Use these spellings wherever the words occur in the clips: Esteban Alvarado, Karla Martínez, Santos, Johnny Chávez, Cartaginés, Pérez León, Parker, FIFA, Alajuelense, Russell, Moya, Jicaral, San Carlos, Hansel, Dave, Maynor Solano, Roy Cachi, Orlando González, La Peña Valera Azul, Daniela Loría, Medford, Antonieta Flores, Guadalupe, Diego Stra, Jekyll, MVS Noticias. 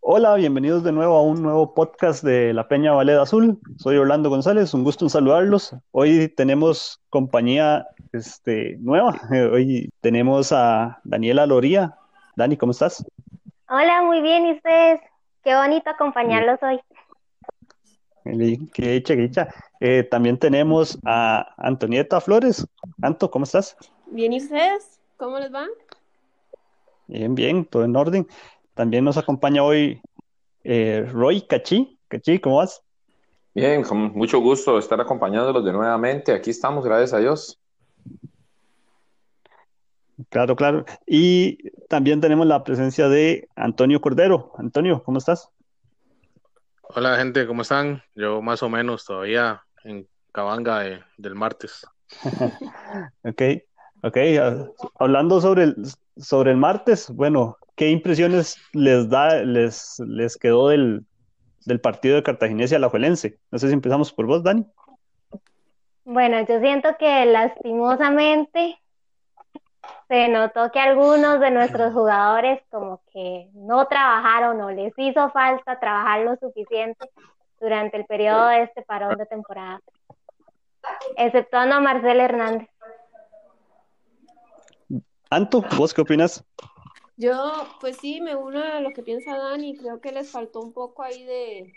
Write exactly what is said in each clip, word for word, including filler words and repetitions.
Hola, bienvenidos de nuevo a un nuevo podcast de La Peña Valera Azul. Soy Orlando González, un gusto en saludarlos. Hoy tenemos compañía este, nueva. Hoy tenemos a Daniela Loría. Dani, ¿cómo estás? Hola, muy bien, ¿y ustedes? Qué bonito acompañarlos hoy. Qué dicha, qué dicha. Eh, también tenemos a Antonieta Flores. Anto, ¿cómo estás? Bien, ¿y ustedes? ¿Cómo les va? Bien, bien, todo en orden. También nos acompaña hoy eh, Roy Cachi. Cachi, ¿cómo vas? Bien, con mucho gusto estar acompañándolos de nuevamente. Aquí estamos, gracias a Dios. Claro, claro. Y también tenemos la presencia de Antonio Cordero. Antonio, ¿cómo estás? Hola, gente, ¿cómo están? Yo más o menos todavía en Cabanga de, del martes. Ok, ok. Hablando sobre el, sobre el martes, bueno... ¿Qué impresiones les da, les, les quedó del, del partido de Cartaginés y Alajuelense? No sé si empezamos por vos, Dani. Bueno, yo siento que lastimosamente se notó que algunos de nuestros jugadores como que no trabajaron o les hizo falta trabajar lo suficiente durante el periodo de este parón de temporada, exceptuando a Marcela Hernández. Anto, ¿vos qué opinas? Yo, pues sí, me uno a lo que piensa Dani, creo que les faltó un poco ahí de,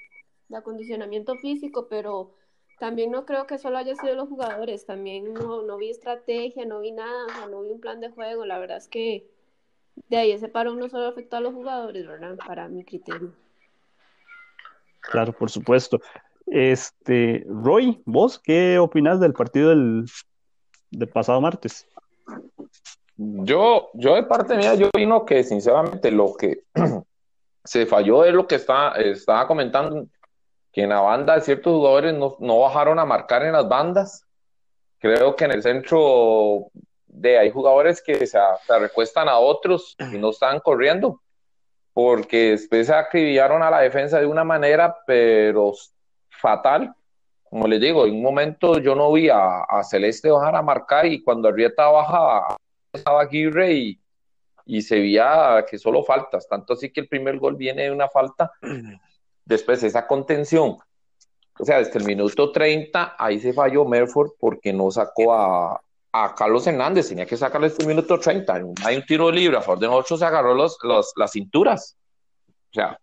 de acondicionamiento físico, pero también no creo que solo haya sido los jugadores, también no, no vi estrategia, no vi nada, o sea, no vi un plan de juego, la verdad es que de ahí ese parón no solo afectó a los jugadores, ¿verdad? Para mi criterio. Claro, por supuesto. Este, Roy, ¿vos qué opinás del partido del, del pasado martes? Yo, yo de parte mía, yo vino que sinceramente lo que se falló es lo que está, estaba comentando, que en la banda ciertos jugadores no, no bajaron a marcar en las bandas. Creo que en el centro de hay jugadores que se, se recuestan a otros y no están corriendo, porque después se acribillaron a la defensa de una manera, pero fatal. Como les digo, en un momento yo no vi a, a Celeste bajar a marcar y cuando Arrieta baja... estaba Aguirre y, y se veía que solo faltas, tanto así que el primer gol viene de una falta, después esa contención, o sea, desde el minuto treinta, ahí se falló Medford porque no sacó a, a Carlos Hernández, tenía que sacarle este minuto treinta, hay un tiro libre, a favor de nosotros se agarró los, los, las cinturas, o sea,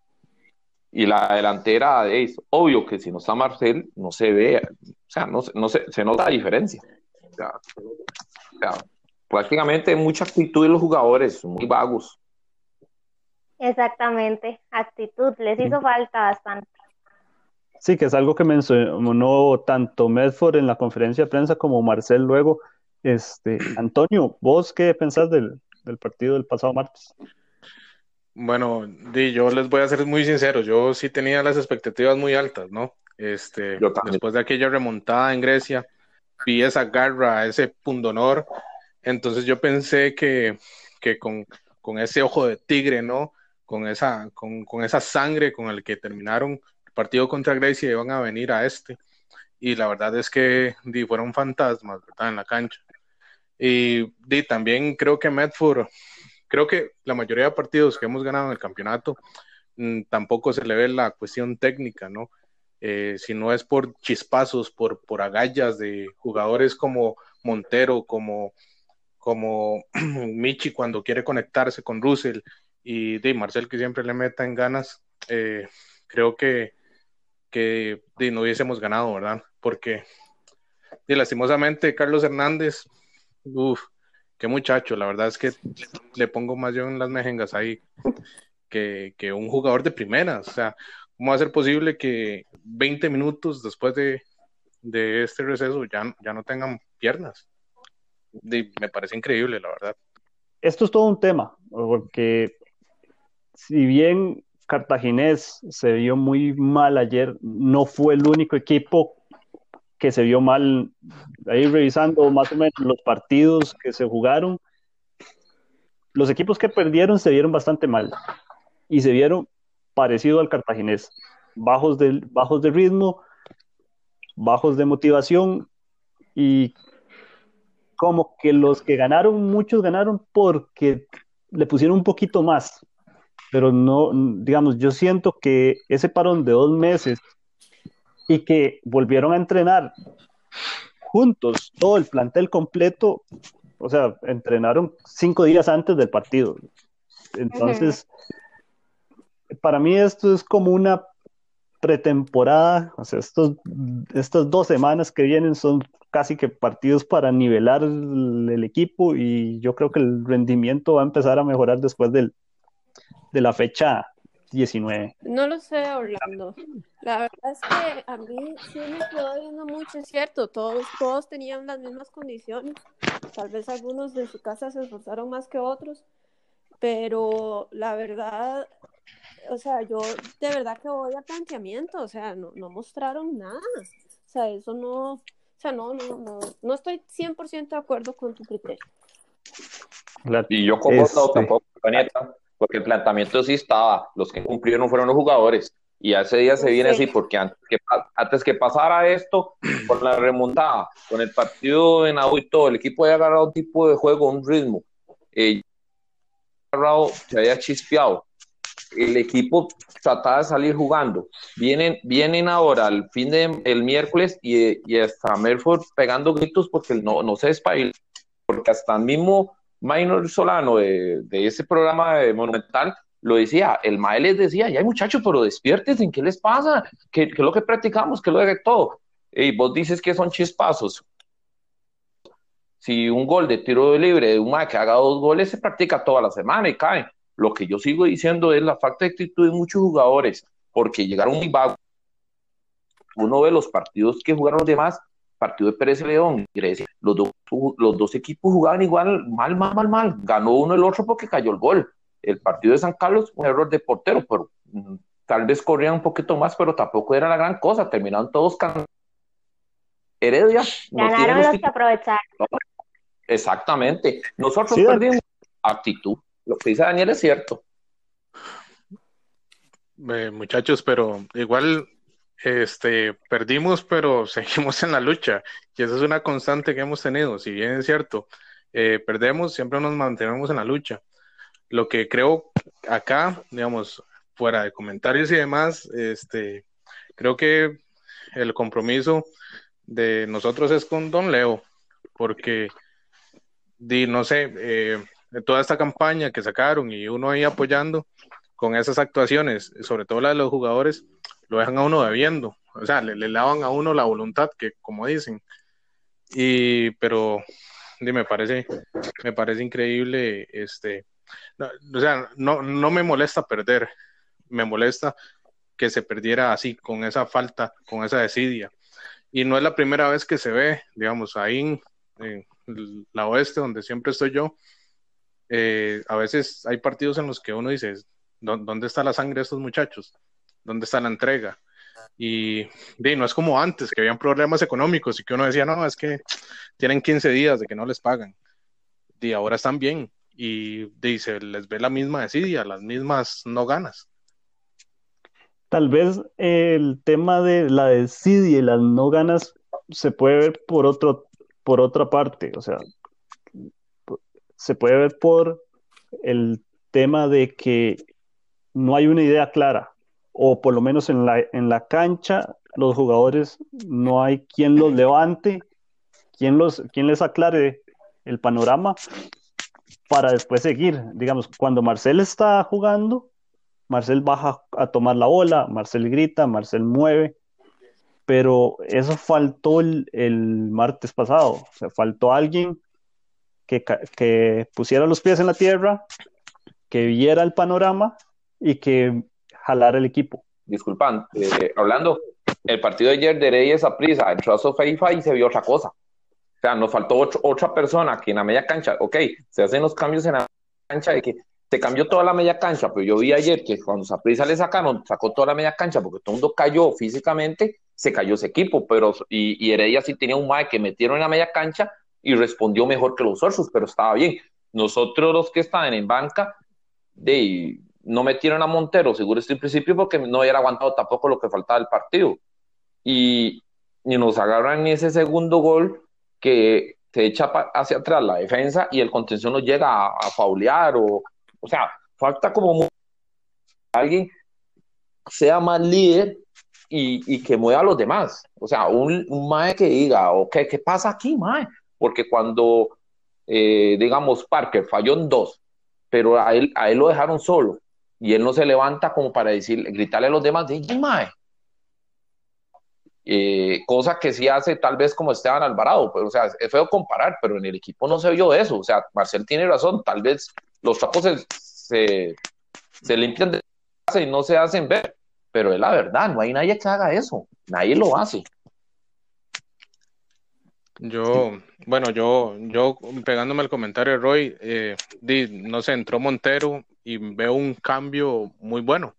y la delantera, es obvio que si no está Marcel, no se ve, o sea, no, no se, se nota la diferencia, o sea, o sea prácticamente mucha actitud de los jugadores, muy vagos. Exactamente, actitud, les hizo falta bastante. Sí, que es algo que mencionó tanto Medford en la conferencia de prensa como Marcel luego. Este, Antonio, ¿vos qué pensás del, del partido del pasado martes? Bueno, Di, yo les voy a ser muy sincero, yo sí tenía las expectativas muy altas, ¿no? Este, después de aquella remontada en Grecia, vi esa garra, ese pundonor. Entonces yo pensé que, que con, con ese ojo de tigre, ¿no? Con esa, con, con esa sangre con el que terminaron el partido contra Grecia iban a venir a este. Y la verdad es que di, fueron fantasmas, ¿verdad? En la cancha. Y di, también creo que Medford, creo que la mayoría de partidos que hemos ganado en el campeonato mmm, tampoco se le ve la cuestión técnica, ¿no? Eh, si no es por chispazos, por, por agallas de jugadores como Montero, como... como Michi cuando quiere conectarse con Russell y de Marcel que siempre le meta en ganas, eh, creo que, que de, no hubiésemos ganado, ¿verdad? Porque de, lastimosamente Carlos Hernández, uff, qué muchacho, la verdad es que le pongo más yo en las mejengas ahí que, que un jugador de primeras, o sea, ¿cómo va a ser posible que veinte minutos después de, de este receso ya, ya no tengan piernas? Me parece increíble, la verdad. Esto es todo un tema, porque si bien Cartaginés se vio muy mal ayer, no fue el único equipo que se vio mal. Ahí revisando más o menos los partidos que se jugaron, los equipos que perdieron se vieron bastante mal y se vieron parecido al Cartaginés, bajos de, bajos de ritmo, bajos de motivación, y como que los que ganaron, muchos ganaron porque le pusieron un poquito más, pero no, digamos, yo siento que ese parón de dos meses y que volvieron a entrenar juntos, todo el plantel completo, o sea, entrenaron cinco días antes del partido. Entonces, uh-huh. para mí esto es como una pretemporada, o sea, estos, estas dos semanas que vienen son casi que partidos para nivelar el, el equipo, y yo creo que el rendimiento va a empezar a mejorar después del, de la fecha diecinueve. No lo sé, Orlando. La verdad es que a mí sí me quedó viendo mucho, es cierto, todos, todos tenían las mismas condiciones, tal vez algunos de su casa se esforzaron más que otros, pero la verdad, o sea, yo de verdad que voy al planteamiento, o sea, no, no mostraron nada, o sea, eso no, o sea, no, no, no, no estoy cien por ciento de acuerdo con tu criterio. Y yo como este... no, tampoco, Antonieta, porque el planteamiento sí estaba, los que cumplieron fueron los jugadores, y ese día se viene sí. así, porque antes que, antes que pasara esto, con la remontada, con el partido en Abu y todo, el equipo había agarrado un tipo de juego, un ritmo, eh, agarrado, se había chispeado, el equipo trataba de salir jugando, vienen, vienen ahora el fin de el miércoles y, y hasta Medford pegando gritos porque no, no se despabiló, porque hasta el mismo Maynor Solano de, de ese programa de Monumental lo decía, el mae les decía, ya muchachos, pero despiertes, ¿en qué les pasa? ¿Qué, qué es lo que practicamos? ¿Qué es lo de todo? Y vos dices que son chispazos. Si un gol de tiro de libre de un mae que haga dos goles se practica toda la semana y cae. Lo que yo sigo diciendo es la falta de actitud de muchos jugadores, porque llegaron muy vagos. Uno de los partidos que jugaron los demás, partido de Pérez León, Grecia, los dos, los dos equipos jugaban igual, mal, mal, mal, mal. Ganó uno el otro porque cayó el gol. El partido de San Carlos, un error de portero, pero mm, tal vez corrían un poquito más, pero tampoco era la gran cosa. Terminaron todos cansados. Heredia. Ganaron los que aprovecharon. Exactamente. Nosotros sí, perdimos actitud. Lo que dice Daniel es cierto. Eh, muchachos, pero igual este, perdimos, pero seguimos en la lucha. Y esa es una constante que hemos tenido. Si bien es cierto, eh, perdemos, siempre nos mantenemos en la lucha. Lo que creo acá, digamos, fuera de comentarios y demás, este, creo que el compromiso de nosotros es con Don Leo. Porque, di, no sé... Eh, toda esta campaña que sacaron y uno ahí apoyando con esas actuaciones, sobre todo la de los jugadores, lo dejan a uno debiendo, o sea, le, le lavan a uno la voluntad, que como dicen, y pero me parece me parece increíble, este no, o sea, no, no me molesta perder, me molesta que se perdiera así, con esa falta, con esa desidia, y no es la primera vez que se ve, digamos, ahí en, en la oeste, donde siempre estoy yo. Eh, a veces hay partidos en los que uno dice, ¿dónde está la sangre de estos muchachos? ¿Dónde está la entrega? Y, y no es como antes, que habían problemas económicos y que uno decía, no, es que tienen quince días de que no les pagan, y ahora están bien, y, y se les ve la misma desidia, las mismas no ganas. Tal vez el tema de la desidia y las no ganas se puede ver por otro, por otra parte, o sea, se puede ver por el tema de que no hay una idea clara, o por lo menos en la, en la cancha los jugadores no hay quien los levante, quien, los, quien les aclare el panorama para después seguir. Digamos, cuando Marcel está jugando, Marcel baja a tomar la bola, Marcel grita, Marcel mueve, pero eso faltó el, el martes pasado, o sea, faltó alguien Que, que pusiera los pies en la tierra, que viera el panorama y que jalara el equipo. Disculpan, eh, Orlando, el partido de ayer de Heredia y Saprissa, entró a FIFA y se vio otra cosa. O sea, nos faltó otro, otra persona que en la media cancha, ok, se hacen los cambios en la cancha de que se cambió toda la media cancha, pero yo vi ayer que cuando Saprissa le sacaron, sacó toda la media cancha porque todo el mundo cayó físicamente, se cayó ese equipo, pero y, y Heredia sí tenía un mae que metieron en la media cancha y respondió mejor que los Orsos, pero estaba bien. Nosotros los que estaban en banca, de, no metieron a Montero, seguro estoy en principio, porque no hubiera aguantado tampoco lo que faltaba del partido. Y, y nos agarran ese segundo gol, que se echa hacia atrás la defensa y el contención no llega a, a faulear, o, o sea, falta como alguien sea más líder y, y que mueva a los demás. O sea, un, un mae que diga, ok, ¿qué pasa aquí, mae? Porque cuando, eh, digamos, Parker falló en dos, pero a él, a él lo dejaron solo, y él no se levanta como para decir, gritarle a los demás, ¡ay, mae! Eh, cosa que sí hace tal vez como Esteban Alvarado, pero, o sea, es feo comparar, pero en el equipo no se vio eso. O sea, Marcel tiene razón, tal vez los trapos se, se, se limpian de casa y no se hacen ver, pero es la verdad, no hay nadie que haga eso, nadie lo hace. Yo, bueno, yo, yo pegándome al comentario de Roy, eh, di, no sé, entró Montero y veo un cambio muy bueno.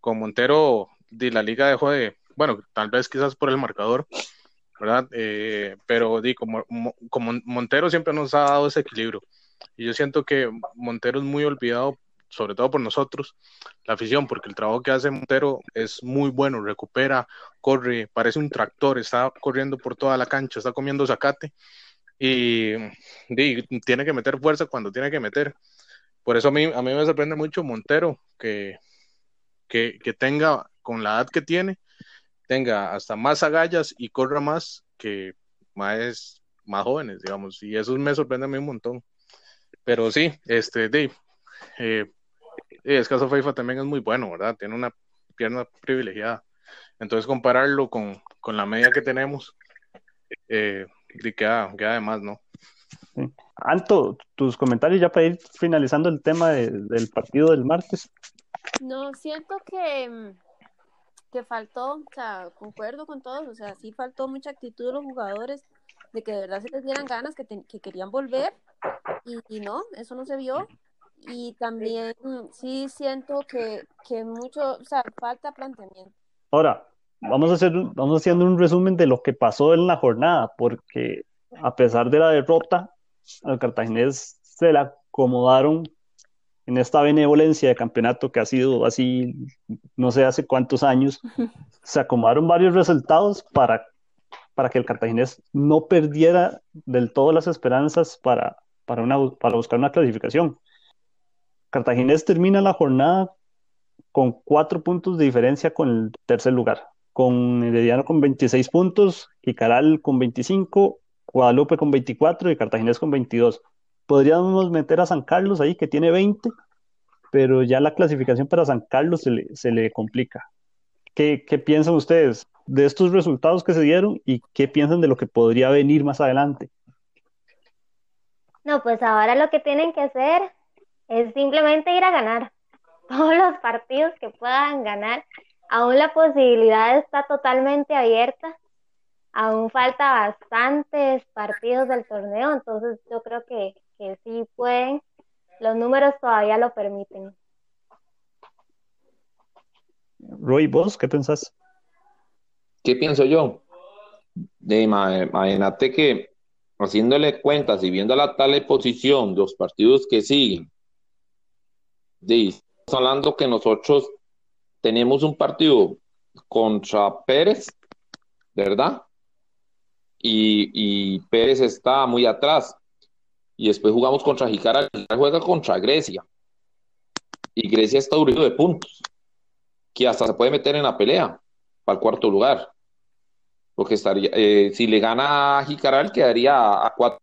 Con Montero, di, la liga dejó de, bueno, tal vez quizás por el marcador, ¿verdad? Eh, pero di, como, como Montero siempre nos ha dado ese equilibrio. Y yo siento que Montero es muy olvidado, sobre todo por nosotros, la afición, porque el trabajo que hace Montero es muy bueno, recupera, corre, parece un tractor, está corriendo por toda la cancha, está comiendo zacate, y, y tiene que meter fuerza cuando tiene que meter. Por eso a mí, a mí me sorprende mucho Montero, que, que, que tenga, con la edad que tiene, tenga hasta más agallas y corra más que más, más jóvenes, digamos, y eso me sorprende a mí un montón. Pero sí, este, Dave, eh, es caso FIFA también es muy bueno, ¿verdad? Tiene una pierna privilegiada. Entonces compararlo con, con la media que tenemos, eh, queda, queda de más, ¿no? Alto, tus comentarios ya para ir finalizando el tema de, del partido del martes. No, siento que, que faltó, o sea, concuerdo con todos, o sea, sí faltó mucha actitud de los jugadores, de que de verdad se les dieran ganas, que, te, que querían volver, y, y no, eso no se vio. Y también sí siento que, que mucho, o sea, falta planteamiento. Ahora, vamos a hacer vamos haciendo un resumen de lo que pasó en la jornada, porque a pesar de la derrota, al Cartaginés se la acomodaron en esta benevolencia de campeonato que ha sido así, no sé hace cuántos años, se acomodaron varios resultados para, para que el Cartaginés no perdiera del todo las esperanzas para, para, una, para buscar una clasificación. Cartaginés termina la jornada con cuatro puntos de diferencia con el tercer lugar, con Herediano con veintiséis puntos, Jicaral con veinticinco, Guadalupe con veinticuatro y Cartaginés con veintidós. Podríamos meter a San Carlos ahí, que tiene veinte, pero ya la clasificación para San Carlos se le, se le complica. ¿Qué, qué piensan ustedes de estos resultados que se dieron y qué piensan de lo que podría venir más adelante? No, pues ahora lo que tienen que hacer es simplemente ir a ganar todos los partidos que puedan ganar. Aún la posibilidad está totalmente abierta, aún falta bastantes partidos del torneo, entonces yo creo que, que sí pueden, los números todavía lo permiten. Roy, ¿vos qué pensás? ¿Qué pienso yo? De, imagínate que haciéndole cuentas y viendo la tal posición de los partidos que siguen, de, estamos hablando que nosotros tenemos un partido contra Pérez, ¿verdad? Y, y Pérez está muy atrás. Y después jugamos contra Jicaral, juega contra Grecia. Y Grecia está urgido de puntos, que hasta se puede meter en la pelea para el cuarto lugar. Porque estaría, eh, si le gana a Jicaral, quedaría a, a cuatro.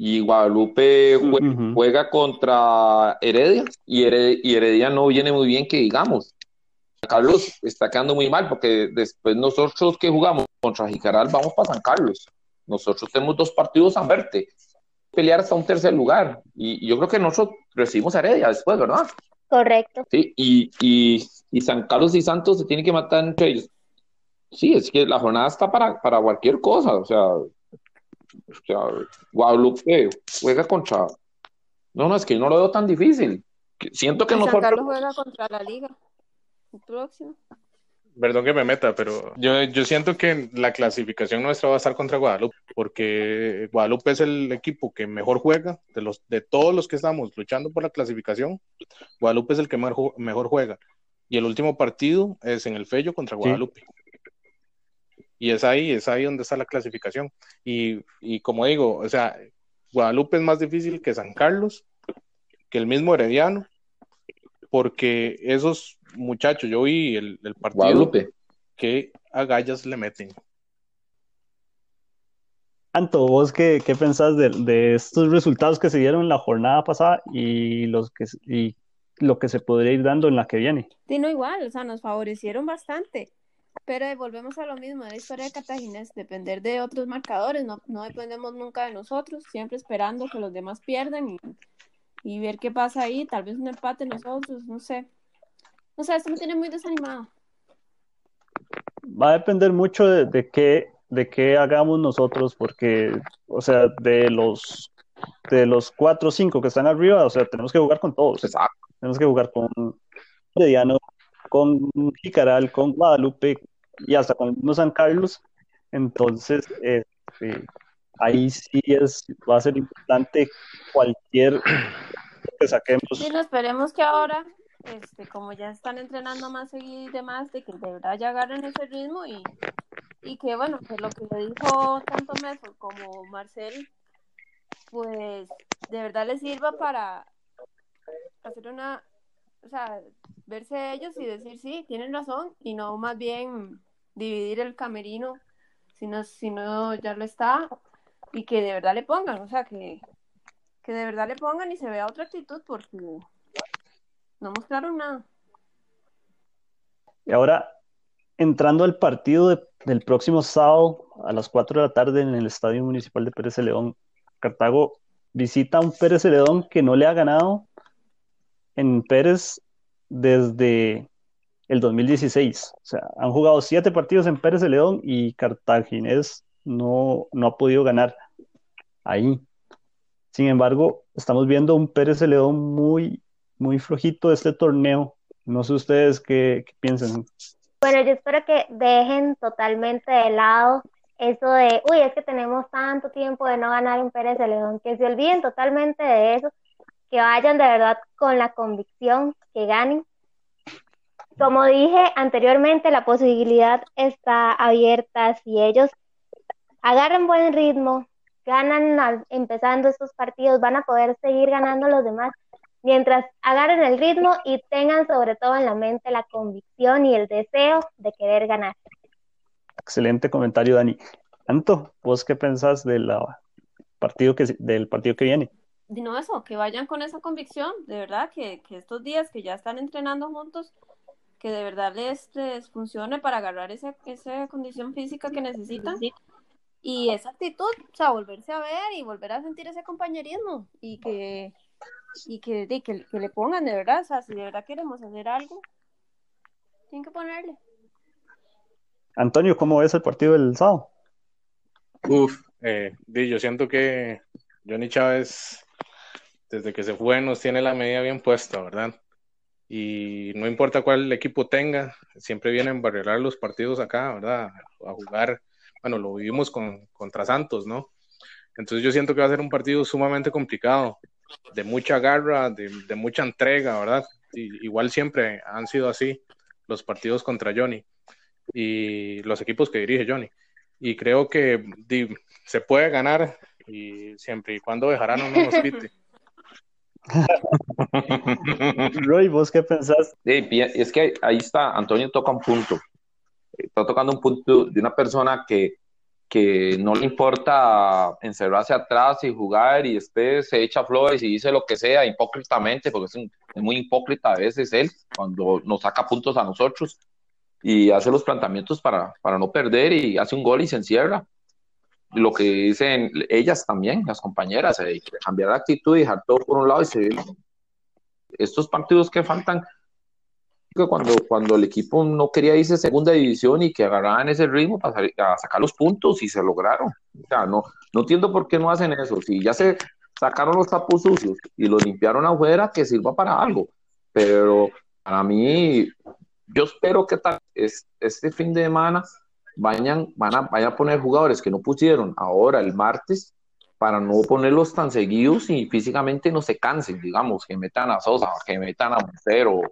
Y Guadalupe juega, uh-huh. juega contra Heredia, y Heredia, y Heredia no viene muy bien, que digamos. Carlos está quedando muy mal, porque después nosotros que jugamos contra Jicaral vamos para San Carlos. Nosotros tenemos dos partidos a verte, pelear hasta un tercer lugar, y, y yo creo que nosotros recibimos a Heredia después, ¿verdad? Correcto. Sí, y, y, y San Carlos y Santos se tienen que matar entre ellos. Sí, es que la jornada está para, para cualquier cosa, o sea... O sea, Guadalupe juega contra... No, no, es que yo no lo veo tan difícil. Siento que nosotros... San Carlos juega contra la Liga. El próximo. Perdón que me meta, pero yo, yo siento que la clasificación nuestra va a estar contra Guadalupe, porque Guadalupe es el equipo que mejor juega, de los de todos los que estamos luchando por la clasificación, Guadalupe es el que mejor, mejor juega. Y el último partido es en el Fello contra Guadalupe. Sí. y es ahí, es ahí donde está la clasificación, y, y como digo, o sea, Guadalupe es más difícil que San Carlos, que el mismo Herediano, porque esos muchachos, yo vi el, el partido Guadalupe, que a Gallas le meten. Anto, ¿vos qué, qué pensás de, de estos resultados que se dieron la jornada pasada y los que y lo que se podría ir dando en la que viene? Sí, no, igual, o sea, nos favorecieron bastante, pero volvemos a lo mismo, la historia de Cartaginés, depender de otros marcadores, no, no dependemos nunca de nosotros, siempre esperando que los demás pierdan y, y ver qué pasa ahí, tal vez un empate nosotros, no sé, no sé, esto me tiene muy desanimado. Va a depender mucho de, de qué de qué hagamos nosotros, porque, o sea, de los de los cuatro o cinco que están arriba, o sea, tenemos que jugar con todos. Exacto. Tenemos que jugar con Herediano, con Jicaral, con Guadalupe y hasta con el mismo San Carlos. Entonces, eh, eh, ahí sí es, va a ser importante cualquier que saquemos. Sí, no, esperemos que ahora, este, como ya están entrenando más seguido y demás, de que de verdad ya agarren ese ritmo y y que bueno, pues lo que le dijo tanto Medford como Marcel, pues de verdad les sirva para hacer una, o sea, verse ellos y decir sí, tienen razón, y no más bien dividir el camerino, si no, si no ya lo está, y que de verdad le pongan, o sea, que, que de verdad le pongan y se vea otra actitud, porque no mostraron nada. Y ahora, entrando al partido de, del próximo sábado a las cuatro de la tarde en el Estadio Municipal de Pérez León, Cartago visita a un Pérez León que no le ha ganado en Pérez desde el dos mil dieciséis. O sea, han jugado siete partidos en Pérez León y Cartaginés no, no ha podido ganar ahí. Sin embargo, estamos viendo un Pérez León muy, muy flojito de este torneo. No sé ustedes qué, qué piensan. Bueno, yo espero que dejen totalmente de lado eso de, uy, es que tenemos tanto tiempo de no ganar en Pérez León, que se olviden totalmente de eso, que vayan de verdad con la convicción que ganen. Como dije anteriormente, la posibilidad está abierta si ellos agarran buen ritmo, ganan al, empezando estos partidos, van a poder seguir ganando los demás. Mientras agarren el ritmo y tengan sobre todo en la mente la convicción y el deseo de querer ganar. Excelente comentario, Dani. Anto, ¿vos qué pensás de la partido que, del partido que viene? No, eso, que vayan con esa convicción, de verdad, que, que estos días que ya están entrenando juntos, que de verdad les, les funcione para agarrar esa, esa condición física que necesitan. Sí. Y esa actitud, o sea, volverse a ver y volver a sentir ese compañerismo y que... y que, que, que le pongan de verdad, o sea, si de verdad queremos hacer algo, tienen que ponerle. Antonio, ¿cómo ves el partido del sábado? Uf, eh, yo siento que Johnny Chávez, desde que se fue, nos tiene la medida bien puesta, ¿verdad? Y no importa cuál equipo tenga, siempre vienen a barrerar los partidos acá, ¿verdad? A jugar, bueno, lo vivimos con, contra Santos, ¿no? Entonces yo siento que va a ser un partido sumamente complicado, de mucha garra, de, de mucha entrega, ¿verdad? Y, igual siempre han sido así los partidos contra Johnny y los equipos que dirige Johnny, y creo que di, se puede ganar, y siempre y cuando dejarán no nos pite. Roy, ¿vos qué pensás? Sí, es que ahí está, Antonio toca un punto, está tocando un punto de una persona que que no le importa encerrarse atrás y jugar, y después se echa flores y dice lo que sea hipócritamente, porque es, un, es muy hipócrita a veces él, cuando nos saca puntos a nosotros, y hace los planteamientos para, para no perder, y hace un gol y se encierra. Lo que dicen ellas también, las compañeras, eh, cambiar la actitud y dejar todo por un lado, y se estos partidos que faltan, que cuando, cuando el equipo no quería irse a segunda división y que agarraban ese ritmo para salir, a sacar los puntos, y se lograron. O sea, no, no entiendo por qué no hacen eso. Si ya se sacaron los tapos sucios y los limpiaron afuera, que sirva para algo. Pero para mí, yo espero que tal, es, este fin de semana vayan, van a, vayan a poner jugadores que no pusieron ahora el martes, para no ponerlos tan seguidos y físicamente no se cansen, digamos, que metan a Sosa, que metan a Montero,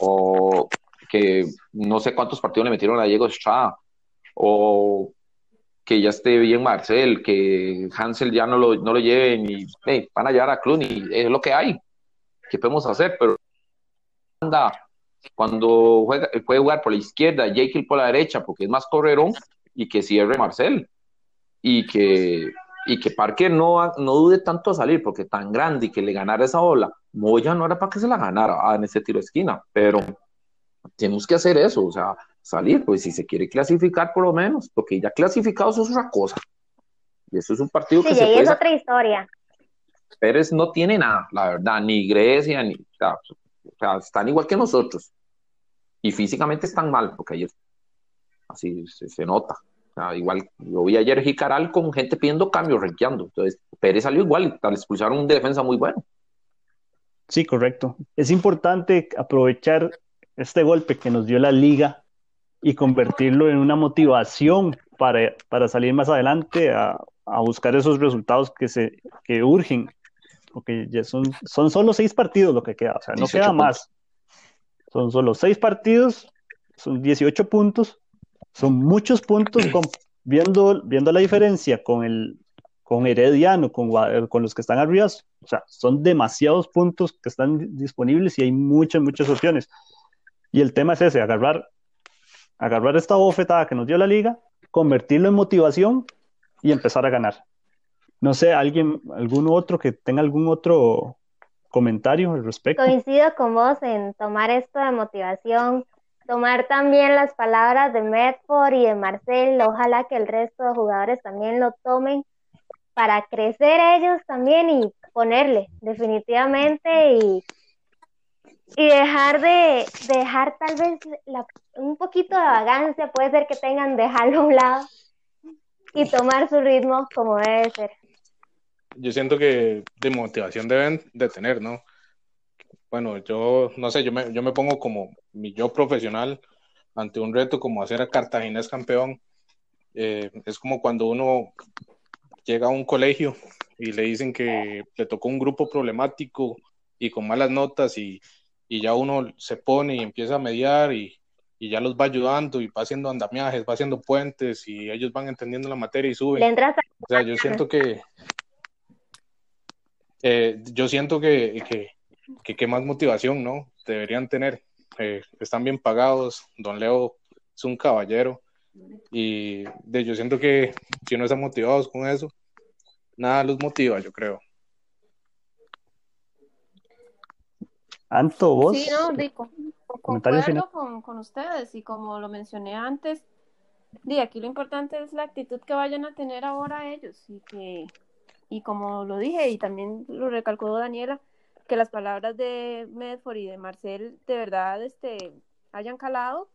o que no sé cuántos partidos le metieron a Diego Stra, o que ya esté bien Marcel, que Hansel ya no lo, no lo lleven y hey, van a llevar a Cluny, es lo que hay, ¿qué podemos hacer? Pero anda, cuando juega, puede jugar por la izquierda, Jekyll por la derecha, porque es más correrón, y que cierre Marcel, y que, y que Parker no, no dude tanto a salir, porque tan grande y que le ganara esa bola, Moya no era para que se la ganara en ese tiro de esquina, pero tenemos que hacer eso, o sea, salir, pues si se quiere clasificar por lo menos, porque ya clasificados es otra cosa, y eso es un partido sí, que se puede... Sí, es otra historia. Pérez no tiene nada, la verdad, ni Grecia, ni... O sea, están igual que nosotros, y físicamente están mal, porque ayer así se, se nota. O sea, igual, yo vi ayer Jicaral con gente pidiendo cambios, renqueando. Entonces, Pérez salió igual, y expulsaron un defensa muy bueno. Sí, correcto. Es importante aprovechar este golpe que nos dio la liga y convertirlo en una motivación para, para salir más adelante a, a buscar esos resultados que, se, que urgen. Porque ya son, son solo seis partidos lo que queda, o sea, no queda puntos. Más. Son solo seis partidos, son dieciocho puntos, son muchos puntos, con, viendo, viendo la diferencia con el con Herediano, con, con los que están arriba, o sea, son demasiados puntos que están disponibles y hay muchas, muchas opciones. Y el tema es ese, agarrar, agarrar esta bofetada que nos dio la liga, convertirlo en motivación y empezar a ganar. No sé, alguien, algún otro que tenga algún otro comentario al respecto. Coincido con vos en tomar esto de motivación, tomar también las palabras de Medford y de Marcel, ojalá que el resto de jugadores también lo tomen para crecer ellos también y ponerle definitivamente y, y dejar de dejar tal vez la, un poquito de vagancia, puede ser que tengan, dejarlo a un lado y tomar su ritmo como debe ser. Yo siento que de motivación deben de tener, ¿no? Bueno, yo no sé, yo me, yo me pongo como mi yo profesional ante un reto como hacer a Cartaginés campeón. Eh, es como cuando uno llega a un colegio y le dicen que le tocó un grupo problemático y con malas notas y, y ya uno se pone y empieza a mediar y, y ya los va ayudando y va haciendo andamiajes, va haciendo puentes y ellos van entendiendo la materia y suben. A... O sea, yo siento que... Eh, yo siento que, que, que, que más motivación, ¿no? Deberían tener. Eh, están bien pagados. Don Leo es un caballero. Y de, yo siento que si no están motivados con eso, nada los motiva, yo creo. Anto, vos. Sí, no, rico. Concuerdo con, con ustedes y como lo mencioné antes, de aquí lo importante es la actitud que vayan a tener ahora ellos y que. Y como lo dije, y también lo recalcó Daniela, que las palabras de Medford y de Marcel de verdad este, hayan calado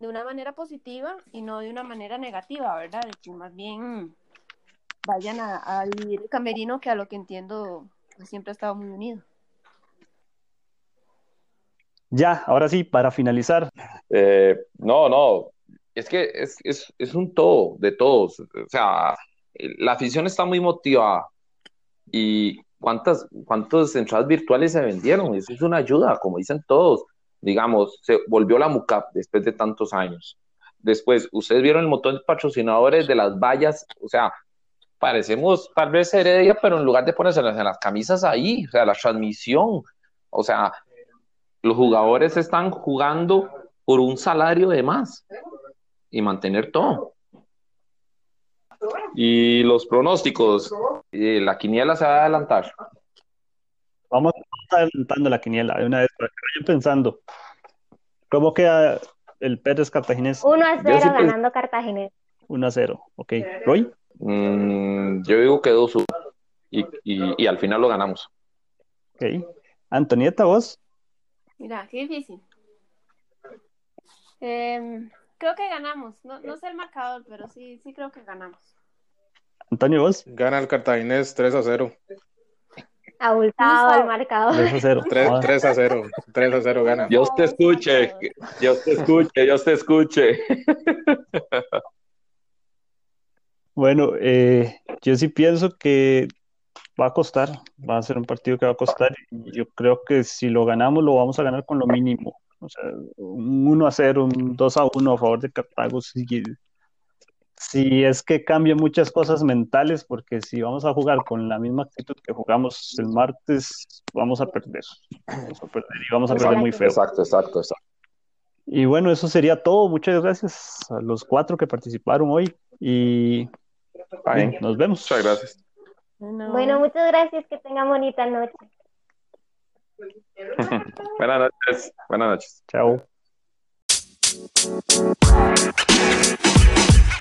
de una manera positiva y no de una manera negativa, ¿verdad? De que más bien vayan a, a vivir el camerino, que a lo que entiendo pues, siempre ha estado muy unido. Ya, ahora sí, para finalizar. Eh, no, no, es que es, es, es un todo, de todos, o sea... La afición está muy motivada y cuántas cuántas entradas virtuales se vendieron, eso es una ayuda, como dicen todos, digamos, se volvió la MUCAP después de tantos años. Después, ustedes vieron el montón de patrocinadores de las vallas, o sea, parecemos tal vez Heredia, pero en lugar de ponérselas en las camisas ahí, o sea, la transmisión, o sea, los jugadores están jugando por un salario de más y mantener todo. Y los pronósticos, eh, la quiniela se va a adelantar. Vamos adelantando la quiniela de una vez para que vayan pensando. ¿Cómo queda el Pérez Cartaginés? uno a cero sí ganando Cartaginés. uno a cero, ok. ¿Roy? Mm, yo digo que dos uno y, y, y al final lo ganamos. Ok. Antonieta, ¿vos? Mira, qué difícil. Eh... Creo que ganamos, no, no sé el marcador, pero sí, sí creo que ganamos. Antonio, ¿vos? Gana el Cartaginés tres a cero. Abultado el marcador. tres a cero. tres a cero, tres a cero gana. Dios te escuche, Dios te escuche, Dios te escuche. Bueno, eh, yo sí pienso que va a costar, va a ser un partido que va a costar. Yo creo que si lo ganamos, lo vamos a ganar con lo mínimo. O sea, un uno a cero, un dos a uno a favor de Cartago sí, Sí, es que cambia muchas cosas mentales porque si vamos a jugar con la misma actitud que jugamos el martes, vamos a perder. Vamos a perder y vamos a perder Exacto, muy feo. exacto, exacto, exacto. Y bueno, eso sería todo. Muchas gracias a los cuatro que participaron hoy y Está bien, bien. nos Muchas vemos. gracias. Bueno, Bueno, muchas gracias, que tengan bonita noche. Buenas noches. Buenas noches. Chao.